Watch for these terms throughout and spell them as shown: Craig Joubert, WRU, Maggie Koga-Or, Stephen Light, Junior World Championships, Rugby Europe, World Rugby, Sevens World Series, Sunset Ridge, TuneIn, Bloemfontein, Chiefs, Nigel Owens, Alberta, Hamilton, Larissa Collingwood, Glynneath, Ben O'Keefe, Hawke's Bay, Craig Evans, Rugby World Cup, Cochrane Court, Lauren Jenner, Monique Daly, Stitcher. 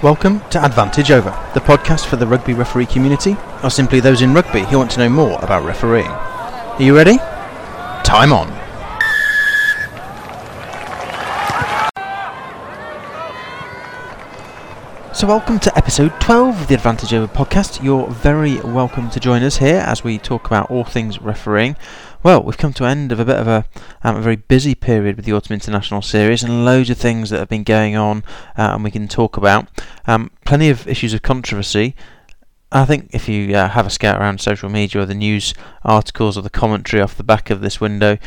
Welcome to Advantage Over, the podcast for the rugby referee community, or simply those in rugby who want to know more about refereeing. Are you ready? Time on. So welcome to episode 12 of the Advantage Over podcast. You're very welcome to join us here as we talk about all things refereeing. Well, we've come to an end of a bit of a very busy period with the Autumn International Series and loads of things that have been going on and we can talk about. Plenty of issues of controversy. I think if you have a scout around social media or the news articles or the commentary off the back of this window,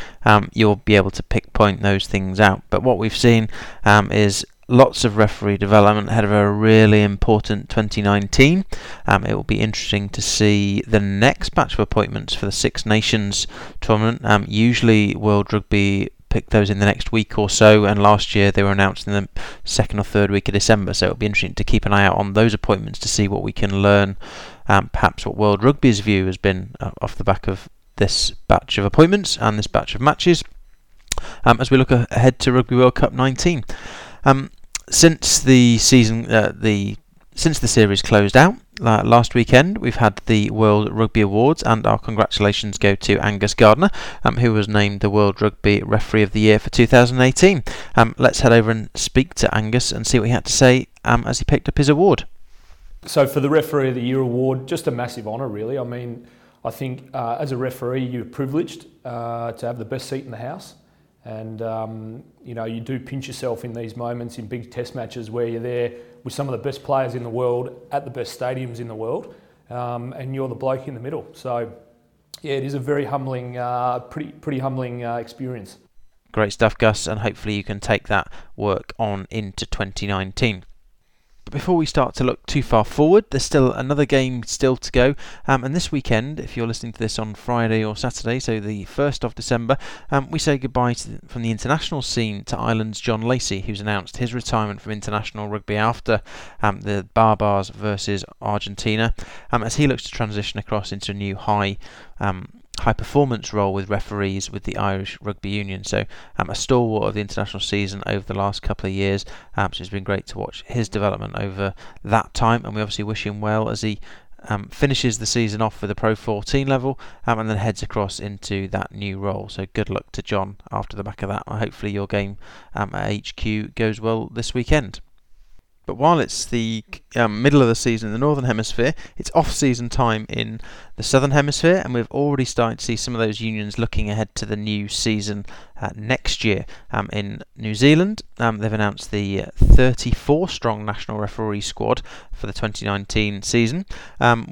you'll be able to pinpoint those things out. But what we've seen is lots of referee development ahead of a really important 2019. It will be interesting to see the next batch of appointments for the Six Nations tournament. Usually World Rugby pick those in the next week or so, and last year they were announced in the second or third week of December, so it'll be interesting to keep an eye out on those appointments to see what we can learn, perhaps what World Rugby's view has been off the back of this batch of appointments and this batch of matches as we look ahead to Rugby World Cup 19. Since the season, since the series closed out last weekend, we've had the World Rugby Awards, and our congratulations go to Angus Gardner, who was named the World Rugby Referee of the Year for 2018. Let's head over and speak to Angus and see what he had to say as he picked up his award. So for the Referee of the Year award, just a massive honour really. I mean, I think as a referee you're privileged to have the best seat in the house. And, you know, you do pinch yourself in these moments in big test matches where you're there with some of the best players in the world at the best stadiums in the world, and you're the bloke in the middle. So, yeah, it is a very humbling, pretty humbling experience. Great stuff, Gus, and hopefully you can take that work on into 2019. But before we start to look too far forward, there's still another game still to go, and this weekend, if you're listening to this on Friday or Saturday, so the 1st of December, we say goodbye from the international scene to Ireland's John Lacey, who's announced his retirement from international rugby after the Barbarians versus Argentina, as he looks to transition across into a new high performance role with referees with the Irish Rugby Union. So a stalwart of the international season over the last couple of years, so it's been great to watch his development over that time, and we obviously wish him well as he finishes the season off with the Pro 14 level and then heads across into that new role. So good luck to John after the back of that. Hopefully your game at HQ goes well this weekend. But while it's the middle of the season in the Northern Hemisphere, it's off-season time in the Southern Hemisphere, and we've already started to see some of those unions looking ahead to the new season next year. In New Zealand, they've announced the 34-strong national referee squad for the 2019 season,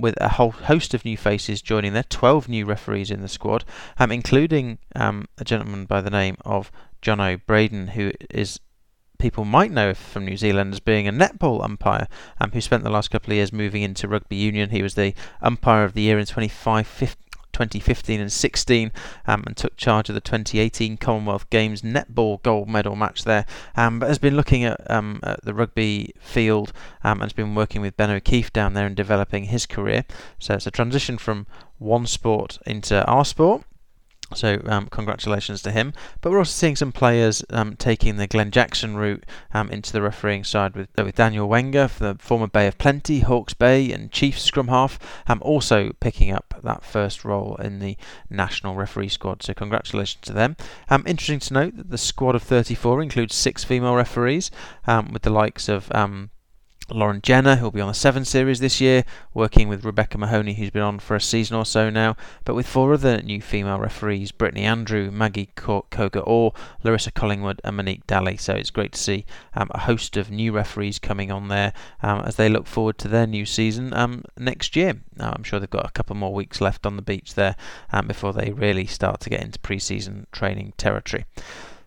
with a whole host of new faces joining there, 12 new referees in the squad, including a gentleman by the name of Jono Braden, who is... people might know from New Zealand as being a netball umpire who spent the last couple of years moving into rugby union. He was the umpire of the year in 2015 and 16 and took charge of the 2018 Commonwealth Games netball gold medal match there, but has been looking at the rugby field and has been working with Ben O'Keefe down there and developing his career. So it's a transition from one sport into our sport. So congratulations to him. But we're also seeing some players taking the Glenn Jackson route into the refereeing side with Daniel Wenger, for the former Bay of Plenty, Hawke's Bay and Chiefs scrum half, also picking up that first role in the national referee squad. So congratulations to them. Interesting to note that the squad of 34 includes 6 female referees, with the likes of... Lauren Jenner, who'll be on the 7 series this year, working with Rebecca Mahoney, who's been on for a season or so now, but with 4 other new female referees, Brittany Andrew, Maggie Koga-Or, Larissa Collingwood and Monique Daly. So it's great to see a host of new referees coming on there as they look forward to their new season next year. Now, I'm sure they've got a couple more weeks left on the beach there before they really start to get into pre-season training territory.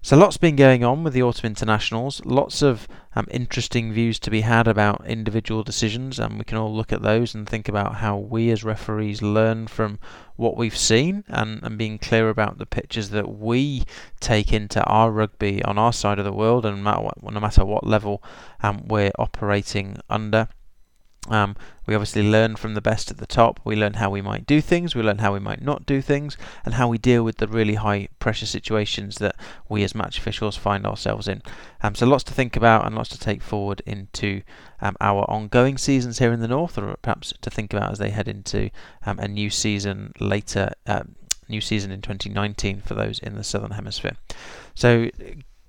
So lots been going on with the Autumn Internationals, lots of interesting views to be had about individual decisions, and we can all look at those and think about how we as referees learn from what we've seen and being clear about the pictures that we take into our rugby on our side of the world, and no matter what level we're operating under. We obviously learn from the best at the top. We learn how we might do things, we learn how we might not do things, and how we deal with the really high pressure situations that we as match officials find ourselves in. So lots to think about and lots to take forward into our ongoing seasons here in the North, or perhaps to think about as they head into a new season later, new season in 2019 for those in the Southern Hemisphere. So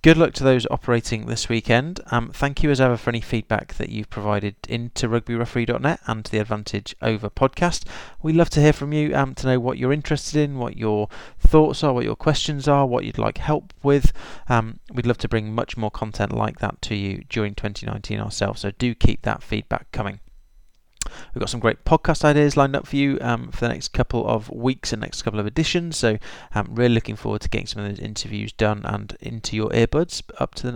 good luck to those operating this weekend. Thank you as ever for any feedback that you've provided into rugbyreferee.net and to the Advantage Over podcast. We love to hear from you, to know what you're interested in, what your thoughts are, what your questions are, what you'd like help with. We'd love to bring much more content like that to you during 2019 ourselves, so do keep that feedback coming. We've got some great podcast ideas lined up for you for the next couple of weeks and next couple of editions, so I'm really looking forward to getting some of those interviews done and into your earbuds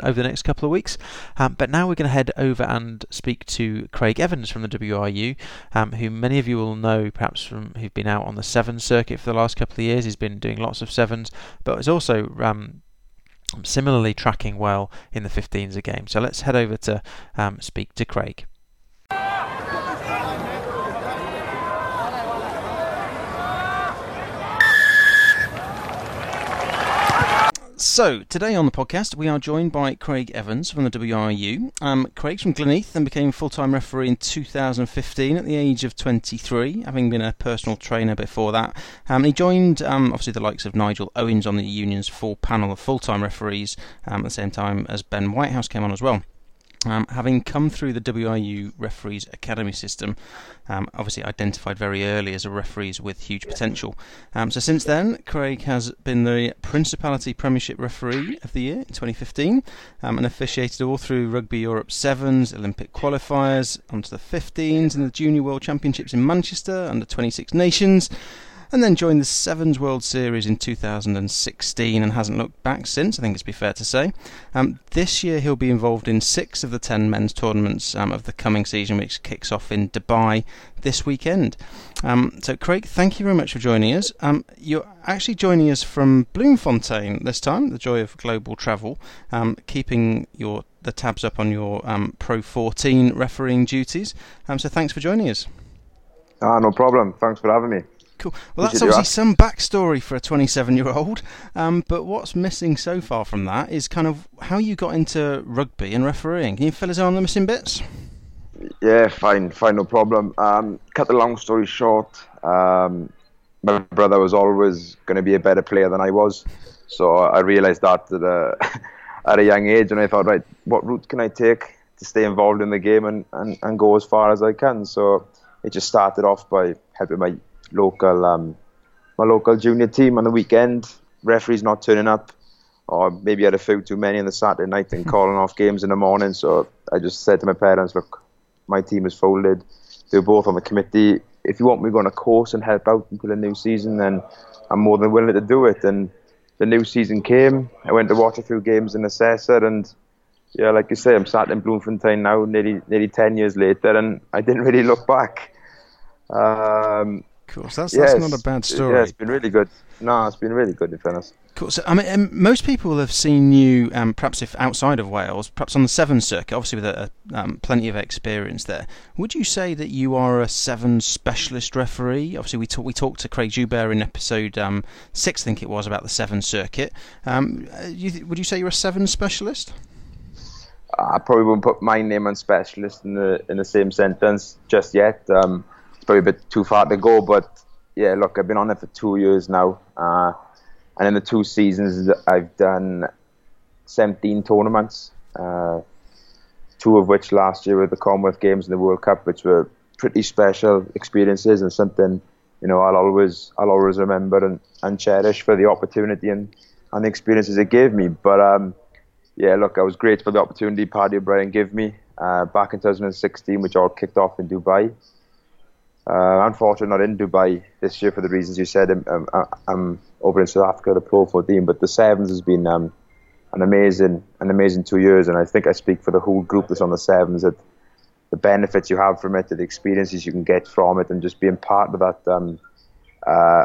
over the next couple of weeks. But now we're going to head over and speak to Craig Evans from the WRU, who many of you will know perhaps from who've been out on the Sevens circuit for the last couple of years. He's been doing lots of Sevens, but is also similarly tracking well in the 15s a game. So let's head over to speak to Craig. So, today on the podcast, we are joined by Craig Evans from the WRU. Craig's from Glynneath and became a full-time referee in 2015 at the age of 23, having been a personal trainer before that. He joined, obviously, the likes of Nigel Owens on the union's full panel of full-time referees at the same time as Ben Whitehouse came on as well. Having come through the WIU Referees Academy system, obviously identified very early as a referee with huge potential. So since then, Craig has been the Principality Premiership Referee of the Year in 2015 and officiated all through Rugby Europe Sevens, Olympic qualifiers, onto the 15s and the Junior World Championships in Manchester, under 26 nations, and then joined the Sevens World Series in 2016 and hasn't looked back since, I think it's be fair to say. This year he'll be involved in 6 of the 10 men's tournaments of the coming season, which kicks off in Dubai this weekend. So Craig, thank you very much for joining us. You're actually joining us from Bloemfontein this time, the joy of global travel, keeping the tabs up on your Pro 14 refereeing duties. So thanks for joining us. No problem, thanks for having me. Cool. Well, that's obviously some backstory for a 27-year-old, but what's missing so far from that is kind of how you got into rugby and refereeing. Can you fill us in on the missing bits? Yeah, fine, no problem. Cut the long story short, my brother was always going to be a better player than I was, so I realised that at a young age, and I thought, right, what route can I take to stay involved in the game and go as far as I can? So it just started off by helping my local junior team on the weekend, referees not turning up, or maybe I had a few too many on the Saturday night and calling off games in the morning. So I just said to my parents, look, my team is folded, they're both on the committee, if you want me to go on a course and help out until the new season, then I'm more than willing to do it. And the new season came, I went to watch a few games in the Assessor, and yeah, like you say, I'm sat in Bloemfontein now nearly 10 years later, and I didn't really look back. Cool. So that's not a bad story. Yeah, it's been really good. No, it's been really good in fairness. Cool. So, I mean, most people have seen you, perhaps if outside of Wales, perhaps on the Sevens circuit, obviously with plenty of experience there. Would you say that you are a Sevens specialist referee? Obviously, we talked to Craig Joubert in episode 6, I think it was, about the Sevens circuit. Would you say you're a Sevens specialist? I probably wouldn't put my name on specialist in the same sentence just yet. Probably a bit too far to go, but yeah, look, I've been on it for 2 years now, and in the 2 seasons I've done 17 tournaments, 2 of which last year were the Commonwealth Games and the World Cup, which were pretty special experiences and something, you know, I'll always remember and cherish for the opportunity and the experiences it gave me. But yeah, look, I was grateful for the opportunity Paddy O'Brien gave me back in 2016, which all kicked off in Dubai. Unfortunately, not in Dubai this year for the reasons you said. I'm over in South Africa, the Pro 14, but the Sevens has been an amazing 2 years, and I think I speak for the whole group that's on the Sevens, that the benefits you have from it, the experiences you can get from it, and just being part of that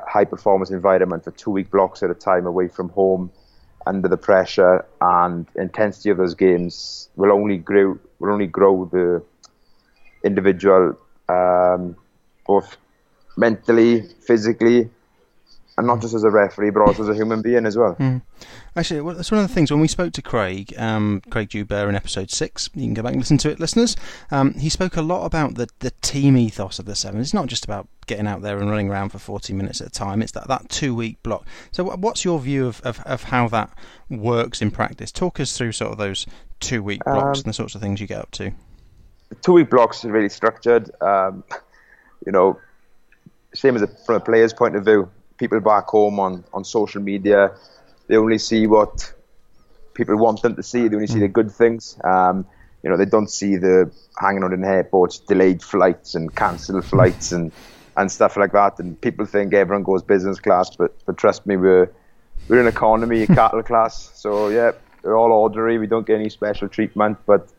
high-performance environment for 2-week blocks at a time away from home, under the pressure and intensity of those games, will only grow the individual, both mentally, physically, and not just as a referee, but also as a human being as well. Mm. Actually, well, that's one of the things. When we spoke to Craig, Craig Joubert in episode 6, you can go back and listen to it, listeners. He spoke a lot about the team ethos of the Sevens. It's not just about getting out there and running around for 40 minutes at a time. It's that 2-week block. So what's your view of how that works in practice? Talk us through sort of those 2-week blocks and the sorts of things you get up to. The 2-week blocks are really structured. Same as from a player's point of view. People back home on social media, they only see what people want them to see. They only see the good things. They don't see the hanging out in airports, delayed flights and cancelled flights and stuff like that. And people think everyone goes business class, but trust me, we're in economy, cattle class. So yeah, we're all ordinary. We don't get any special treatment. But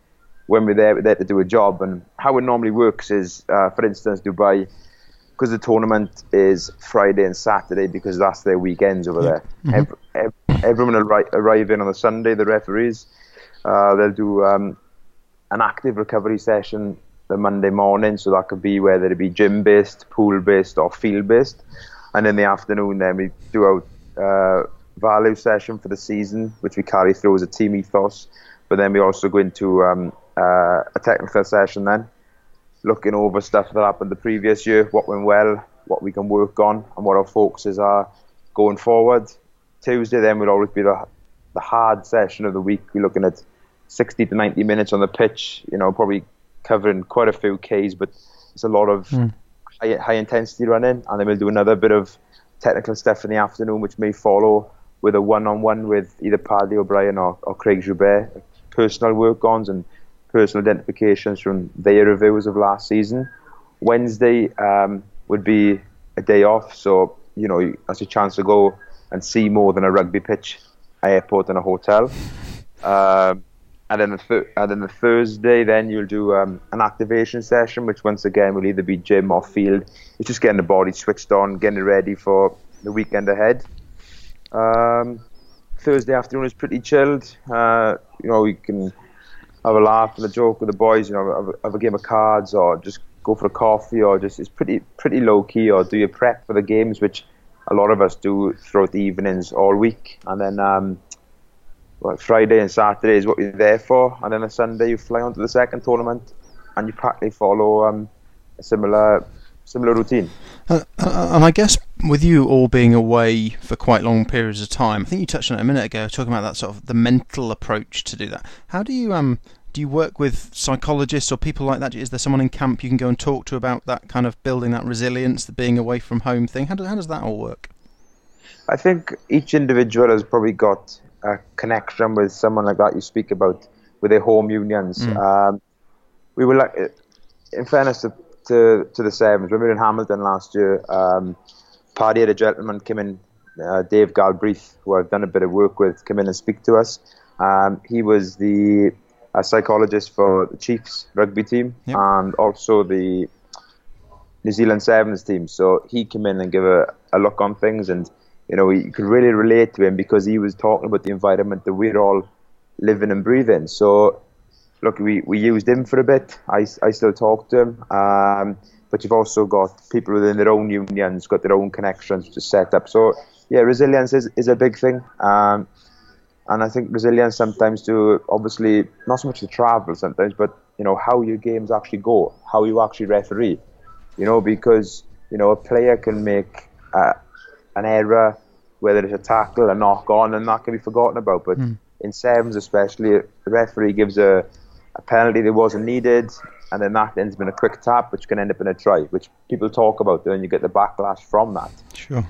when we're there to do a job. And how it normally works is, for instance, Dubai. Because the tournament is Friday and Saturday, because that's their weekends over there. Mm-hmm. Everyone will arrive in on a Sunday, the referees. They'll do an active recovery session the Monday morning, so that could be whether it be gym-based, pool-based or field-based. And in the afternoon then we do our value session for the season, which we carry through as a team ethos. But then we also go into a technical session then, looking over stuff that happened the previous year, what went well, what we can work on, and what our focuses are going forward. Tuesday then will always be the hard session of the week. We're looking at 60 to 90 minutes on the pitch, probably covering quite a few Ks, but it's a lot of high intensity running. And then we'll do another bit of technical stuff in the afternoon, which may follow with a one-on-one with either Paddy O'Brien or Craig Joubert, personal work-ons and personal identifications from their reviews of last season. Wednesday would be a day off, so that's a chance to go and see more than a rugby pitch, an airport, and a hotel. And then the Thursday, then you'll do an activation session, which once again will either be gym or field. It's just getting the body switched on, getting it ready for the weekend ahead. Thursday afternoon is pretty chilled. You can have a laugh and a joke with the boys, have a game of cards or just go for a coffee, or just it's pretty low key, or do your prep for the games, which a lot of us do throughout the evenings all week. And then Friday and Saturday is what you're there for, and then on Sunday you fly on to the second tournament and you practically follow a similar routine. And I guess with you all being away for quite long periods of time, I think you touched on it a minute ago, talking about that sort of the mental approach to do that. How do you work with psychologists or people like that? Is there someone in camp you can go and talk to about that kind of building that resilience, the being away from home thing? How does that all work? I think each individual has probably got a connection with someone like that you speak about, with their home unions. We were like, in fairness to the Sevens, when we were in Hamilton last year, Paddy had a gentleman came in, Dave Galbraith, who I've done a bit of work with, came in and speak to us. He was the psychologist for the Chiefs rugby team, yep, and also the New Zealand Sevens team. So he came in and gave a look on things, and you could really relate to him because he was talking about the environment that we're all living and breathing. So look, we used him for a bit. I still talk to him. But you've also got people within their own unions, got their own connections to set up. So, yeah, resilience is a big thing. And I think resilience sometimes to, obviously, not so much to travel sometimes, but, how your games actually go, how you actually referee. Because, a player can make an error, whether it's a tackle, a knock-on, and that can be forgotten about. But in sevens especially, the referee gives a penalty that wasn't needed, and then that ends up in a quick tap, which can end up in a try, which people talk about, and you get the backlash from that. Sure.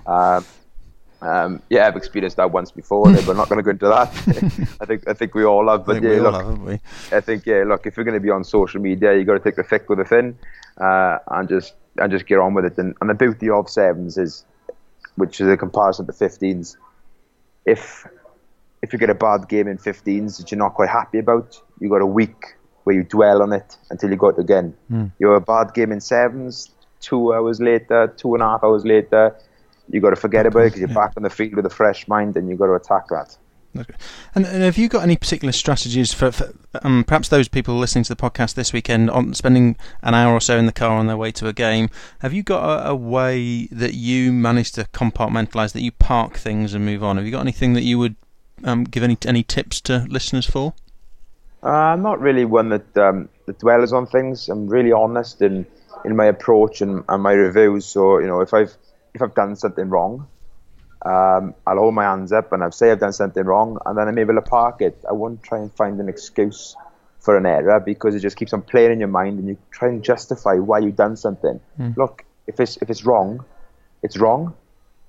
I've experienced that once before, but we're not going to go into that. I think we all have. But I think if you're going to be on social media, you got to take the thick with the thin, and just get on with it. And the beauty of sevens is, which is a comparison to 15s, if you get a bad game in 15s that you're not quite happy about, you got a week where you dwell on it until you got it again. You have a bad game in sevens, 2.5 hours later, you got to forget about it because you're back on the field with a fresh mind and you got to attack that. And have you got any particular strategies for perhaps those people listening to the podcast this weekend, on spending an hour or so in the car on their way to a game? Have you got a way that you manage to compartmentalise, that you park things and move on? Have you got anything that you would give any tips to listeners for? I'm not really one that dwellers on things. I'm really honest in my approach and my reviews. So, you know, if I've done something wrong, I'll hold my hands up and I'll say I've done something wrong, and then I'm able to park it. I won't try and find an excuse for an error, because it just keeps on playing in your mind and you try and justify why you've done something. Look, if it's wrong, it's wrong.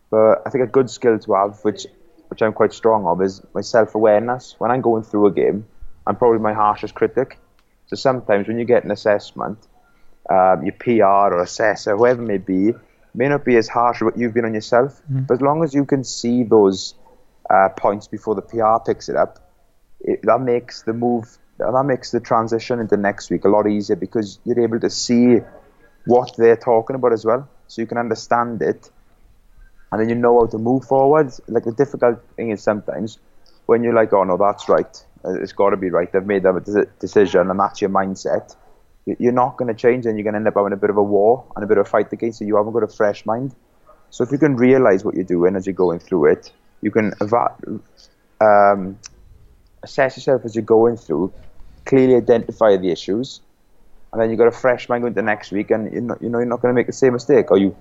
But I think a good skill to have, which I'm quite strong of, is my self-awareness. When I'm going through a game, I'm probably my harshest critic. So sometimes when you get an assessment, your PR or assessor, whoever it may be, may not be as harsh as what you've been on yourself. But as long as you can see those points before the PR picks it up, that makes the transition into next week a lot easier, because you're able to see what they're talking about as well, so you can understand it, and then you know how to move forward. Like, the difficult thing is sometimes when you're like, oh no, that's right, it's got to be right, they've made that decision, and that's your mindset. You're not going to change, and you're going to end up having a bit of a war and a bit of a fight against it. You haven't got a fresh mind. So if you can realise what you're doing as you're going through it, you can assess yourself as you're going through, clearly identify the issues, and then you've got a fresh mind going to next week, and you're not going to make the same mistake. Or you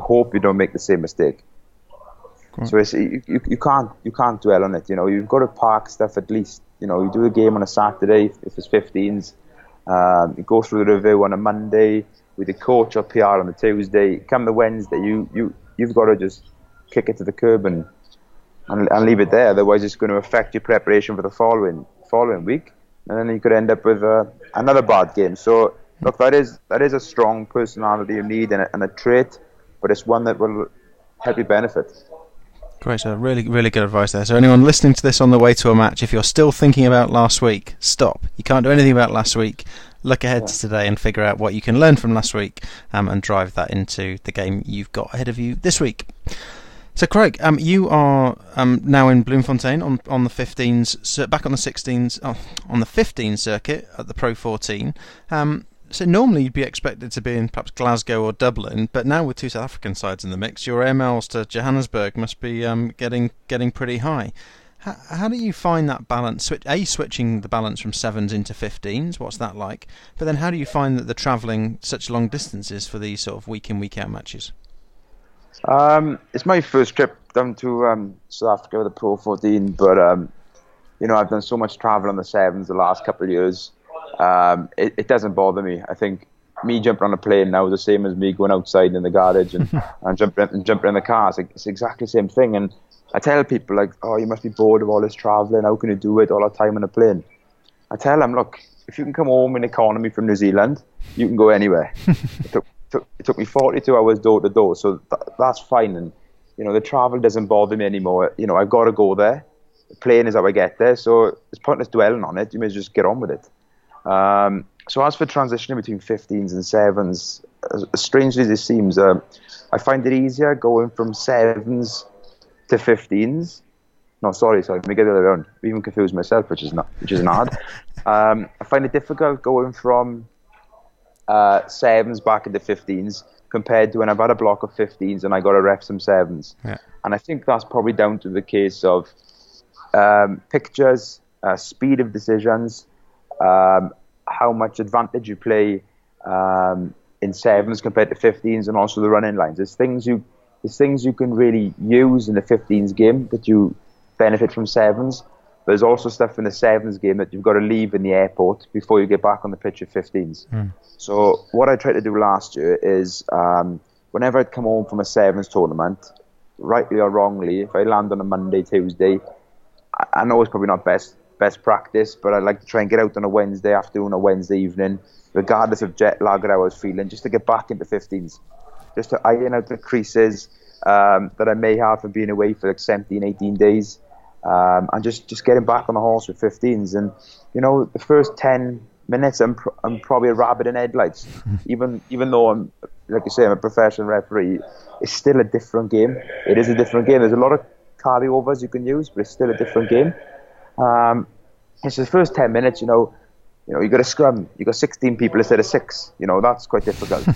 hope you don't make the same mistake. Great. So you can't dwell on it. You know, you've got to park stuff at least. You know, you do a game on a Saturday if it's 15s. You go through the review on a Monday with a coach or PR on the Tuesday. Come the Wednesday, you've got to just kick it to the curb and leave it there. Otherwise, it's going to affect your preparation for the following week, and then you could end up with another bad game. So, look, that is a strong personality you need and a trait, but it's one that will help you benefit. Great, so really, really good advice there. So anyone listening to this on the way to a match, if you're still thinking about last week, stop. You can't do anything about last week. Look ahead to today and figure out what you can learn from last week, and drive that into the game you've got ahead of you this week. So Craig, you are now in Bloemfontein on the 15s, back on the 16s, on the 15 circuit at the Pro 14. So normally you'd be expected to be in perhaps Glasgow or Dublin, but now with two South African sides in the mix, your air miles to Johannesburg must be getting pretty high. How do you find that balance? Switching the balance from 7s into 15s, what's that like? But then how do you find that the travelling such long distances for these sort of week-in, week-out matches? It's my first trip down to South Africa with the Pro 14, but I've done so much travel on the 7s the last couple of years. It doesn't bother me. I think me jumping on a plane now is the same as me going outside in the garage and jumping in the car. It's exactly the same thing. And I tell people, like, oh, you must be bored of all this travelling. How can you do it all the time on a plane? I tell them, look, if you can come home in economy from New Zealand, you can go anywhere. It took me 42 hours door to door, so that's fine. And, you know, the travel doesn't bother me anymore. You know, I've got to go there. The plane is how I get there. So it's pointless dwelling on it. You may just get on with it. So as for transitioning between 15s and 7s, as strangely as it seems, I find it easier going from 7s to 15s. No, sorry, let me get the other round. I even confused myself, which isn't hard. I find it difficult going from 7s back into 15s compared to when I've had a block of 15s and I got to ref some 7s. Yeah. And I think that's probably down to the case of pictures, speed of decisions, how much advantage you play in 7s compared to 15s, and also the running lines. There's things you can really use in the 15s game that you benefit from 7s. There's also stuff in the 7s game that you've got to leave in the airport before you get back on the pitch of 15s. So what I tried to do last year is whenever I'd come home from a 7s tournament, rightly or wrongly, if I land on a Monday, Tuesday, I know it's probably not best practice, but I like to try and get out on a Wednesday afternoon or Wednesday evening, regardless of jet lag or how I was feeling, just to get back into 15s, just to iron out the creases that I may have from being away for like 17, 18 days, and just getting back on the horse with 15s. And, you know, the first 10 minutes, I'm probably a rabbit in headlights. Even though I'm, like you say, I'm a professional referee, it's still a different game. It is a different game. There's a lot of carryovers you can use, but it's still a different game. It's the first 10 minutes, you know, you got a scrum, you got 16 people instead of 6, you know, that's quite difficult.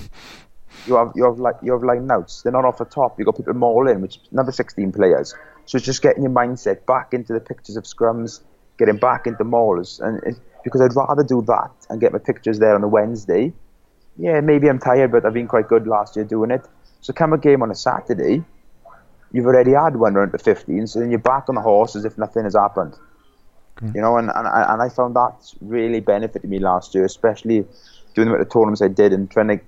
you have line outs, they're not off the top, you got people more in, which is another 16 players. So it's just getting your mindset back into the pictures of scrums, getting back into mauls, and because I'd rather do that and get my pictures there on a Wednesday. Yeah, maybe I'm tired, but I've been quite good last year doing it. So come a game on a Saturday, you've already had one round to 15, so then you're back on the horse as if nothing has happened. Okay. You know, and I found that really benefited me last year, especially doing the tournaments I did and trying to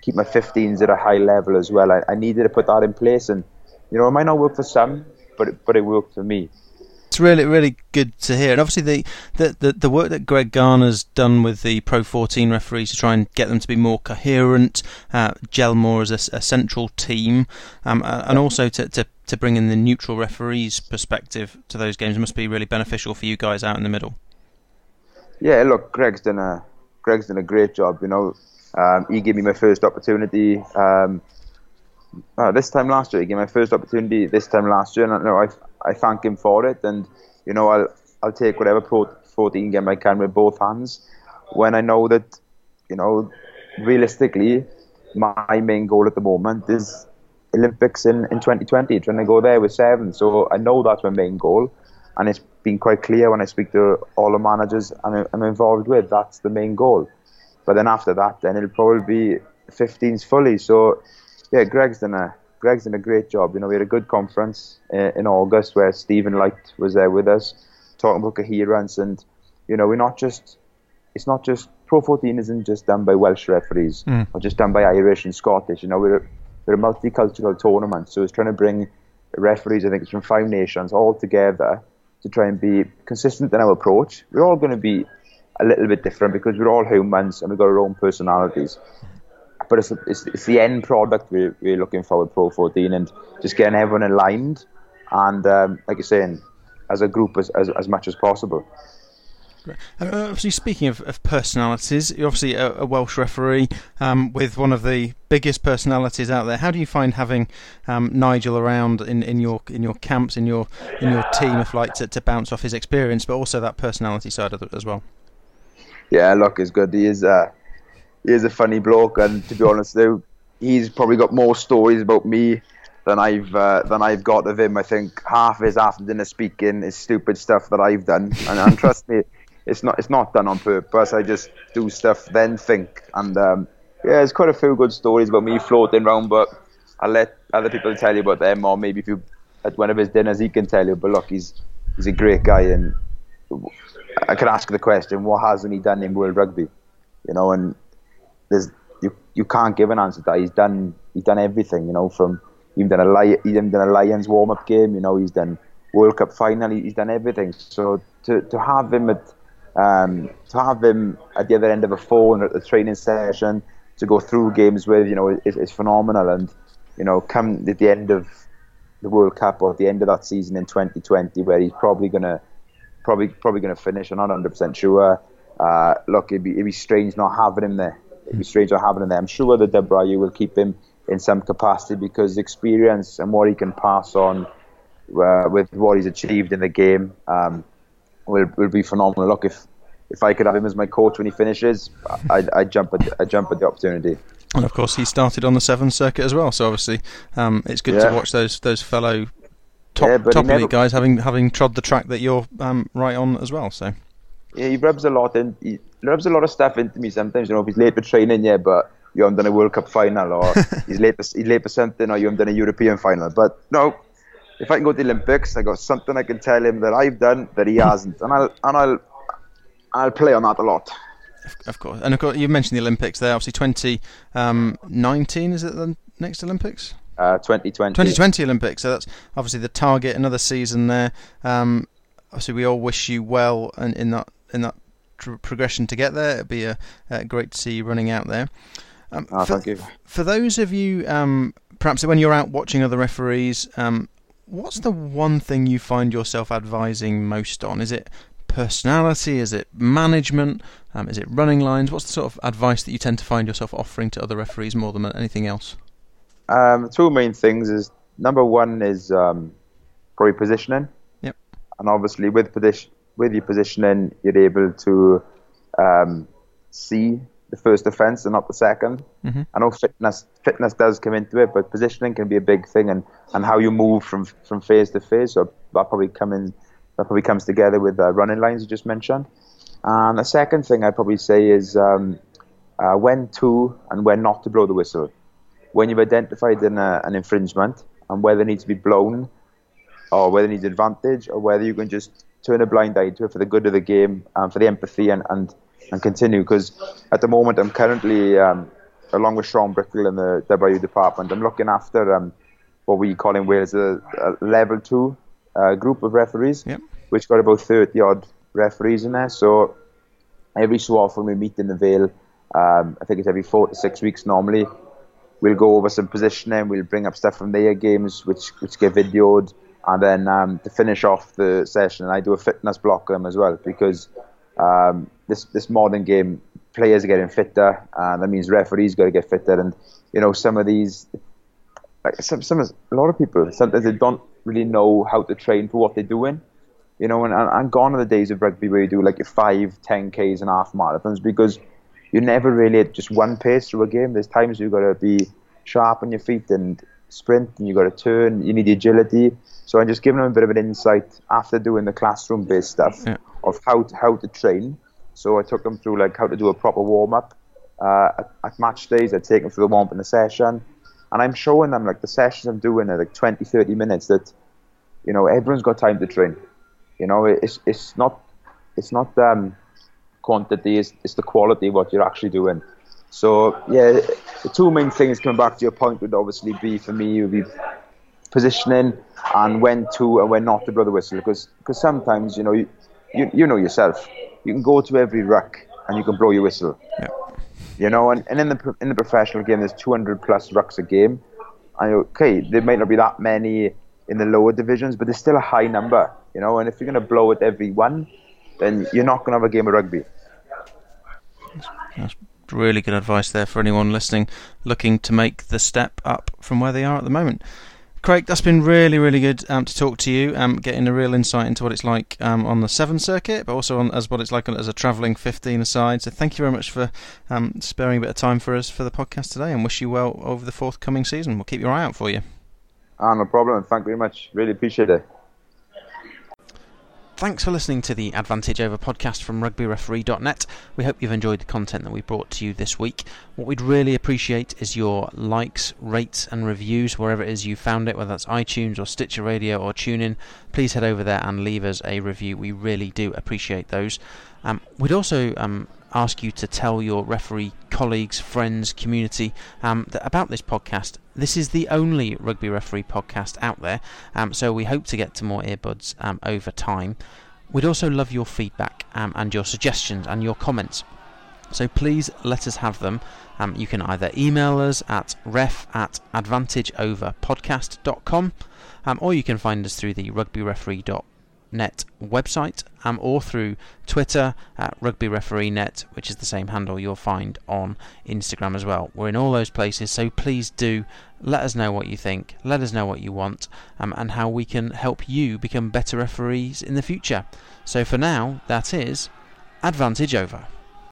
keep my 15s at a high level as well. I needed to put that in place, and you know, it might not work for some, but it worked for me. It's really, really good to hear. And obviously the work that Greg Garner's done with the Pro 14 referees to try and get them to be more coherent, gel more as a central team, and also to bring in the neutral referees perspective to those games, it must be really beneficial for you guys out in the middle. Yeah, look, Greg's done a great job, you know. He gave me my first opportunity this time last year. And I thank him for it, and you know, I'll take whatever Pro 14 game I can with both hands when I know that, you know, realistically my main goal at the moment is Olympics in 2020, trying to go there with 7. So I know that's my main goal, and it's been quite clear when I speak to all the managers I'm involved with, that's the main goal. But then after that, then it'll probably be 15s fully. So yeah, Greg's done a great job. You know, we had a good conference in August where Stephen Light was there with us, talking about coherence. And you know, Pro 14 isn't just done by Welsh referees or just done by Irish and Scottish. You know, we're a multicultural tournament, so it's trying to bring referees, I think it's from 5 nations, all together to try and be consistent in our approach. We're all going to be a little bit different because we're all humans and we've got our own personalities. But it's the end product we're looking for with Pro 14, and just getting everyone aligned and, like you're saying, as a group as much as possible. Obviously, speaking of personalities, you're obviously a Welsh referee with one of the biggest personalities out there. How do you find having Nigel around in your camps, in your team, if like to bounce off his experience, but also that personality side of it as well? Yeah, look, it's good. He is a funny bloke, and to be honest, though, he's probably got more stories about me than I've got of him. I think half his after dinner speaking is stupid stuff that I've done, and trust me. It's not done on purpose. I just do stuff, then think, and yeah, there's quite a few good stories about me floating around. But I'll let other people tell you about them, or maybe if you at one of his dinners, he can tell you. But look, he's a great guy, and I could ask the question, what hasn't he done in World Rugby? You know, and there's you can't give an answer to that. He's done everything. You know, from he's done a Lions warm up game. You know, he's done World Cup final. He's done everything. So to have him at the other end of a phone at the training session to go through games with, you know, it's phenomenal. And you know, come at the end of the World Cup or at the end of that season in 2020, where he's probably gonna finish, I'm not 100% sure. Look, it'd be strange not having him there. I'm sure the WRU will keep him in some capacity because the experience and what he can pass on with what he's achieved in the game. Will be phenomenal. Look, if I could have him as my coach when he finishes, I'd jump at the opportunity. And of course, he started on the 7 circuit as well. So obviously, it's good to watch those fellow top league guys having trod the track that you're right on as well. So yeah, he rubs a lot of stuff into me sometimes. You know, if he's late for training, yeah, but you haven't done a World Cup final, or he's late for something, or you haven't done a European final. But no. If I can go to the Olympics, I got something I can tell him that I've done that he hasn't, and I'll play on that a lot. Of course, you mentioned the Olympics there. Obviously, 2019 is it the next Olympics? 2020. 2020 Olympics. So that's obviously the target. Another season there. Obviously, we all wish you well in that progression to get there. It'd be great to see you running out there. Thank you. For those of you, perhaps when you're out watching other referees. What's the one thing you find yourself advising most on? Is it personality? Is it management? Is it running lines? What's the sort of advice that you tend to find yourself offering to other referees more than anything else? 2 main things is, number 1 is probably positioning. Yep. And obviously with your positioning, you're able to see the first defence and not the second. Mm-hmm. I know fitness does come into it, but positioning can be a big thing, and how you move from phase to phase. So that probably comes together with the running lines you just mentioned. And the second thing I'd probably say is when to and when not to blow the whistle. When you've identified an infringement and whether it needs to be blown or whether it needs advantage or whether you can just turn a blind eye to it for the good of the game and for the empathy and continue. Because at the moment I'm currently, along with Sean Brickell in the WRU department, I'm looking after what we call in Wales a level 2 group of referees, yep. which got about 30 odd referees in there. So every so often we meet in the Vale, I think it's every 4 to 6 weeks normally. We'll go over some positioning, we'll bring up stuff from their games which get videoed, and then to finish off the session I do a fitness block them as well, because this modern game, players are getting fitter, and that means referees got to get fitter. And you know, some of these, like a lot of people sometimes they don't really know how to train for what they're doing. You know, and gone are the days of rugby where you do like your 5, 10Ks and half marathons, because you're never really at just one pace through a game. There's times you've got to be sharp on your feet and sprint, and you've got to turn, you need agility. So I'm just giving them a bit of an insight after doing the classroom-based stuff yeah. of how to train. So I took them through like how to do a proper warm-up. At match days, I'd take them through the warm-up in the session. And I'm showing them like the sessions I'm doing are like 20, 30 minutes that, you know, everyone's got time to train. You know, it's not quantity, it's the quality of what you're actually doing. So yeah, the two main things coming back to your point would obviously be, for me, would be positioning and when to and when not to blow the whistle, because sometimes, you know, you know yourself, you can go to every ruck and you can blow your whistle. Yeah. You know, and in the professional game there's 200 plus rucks a game, and okay, there might not be that many in the lower divisions, but there's still a high number, you know, and if you're going to blow at every one, then you're not going to have a game of rugby. That's really good advice there for anyone listening, looking to make the step up from where they are at the moment. Craig, that's been really, really good to talk to you, getting a real insight into what it's like on the 7 circuit, but also as what it's like as a travelling 15-a-side. So thank you very much for sparing a bit of time for us for the podcast today, and wish you well over the forthcoming season. We'll keep your eye out for you. No problem. Thank you very much. Really appreciate it. Thanks for listening to the Advantage Over podcast from rugbyreferee.net. We hope you've enjoyed the content that we brought to you this week. What we'd really appreciate is your likes, rates and reviews wherever it is you found it, whether that's iTunes or Stitcher Radio or TuneIn. Please head over there and leave us a review. We really do appreciate those. We'd also ask you to tell your referee colleagues, friends, community about this podcast. This is the only Rugby Referee podcast out there, so we hope to get to more earbuds over time. We'd also love your feedback and your suggestions and your comments, so please let us have them. You can either email us at ref@advantageoverpodcast.com, or you can find us through the rugbyreferee.net website, or through Twitter at rugbyreferee.net, which is the same handle you'll find on Instagram as well. We're in all those places, so please do let us know what you think, let us know what you want, and how we can help you become better referees in the future. So for now, that is Advantage Over.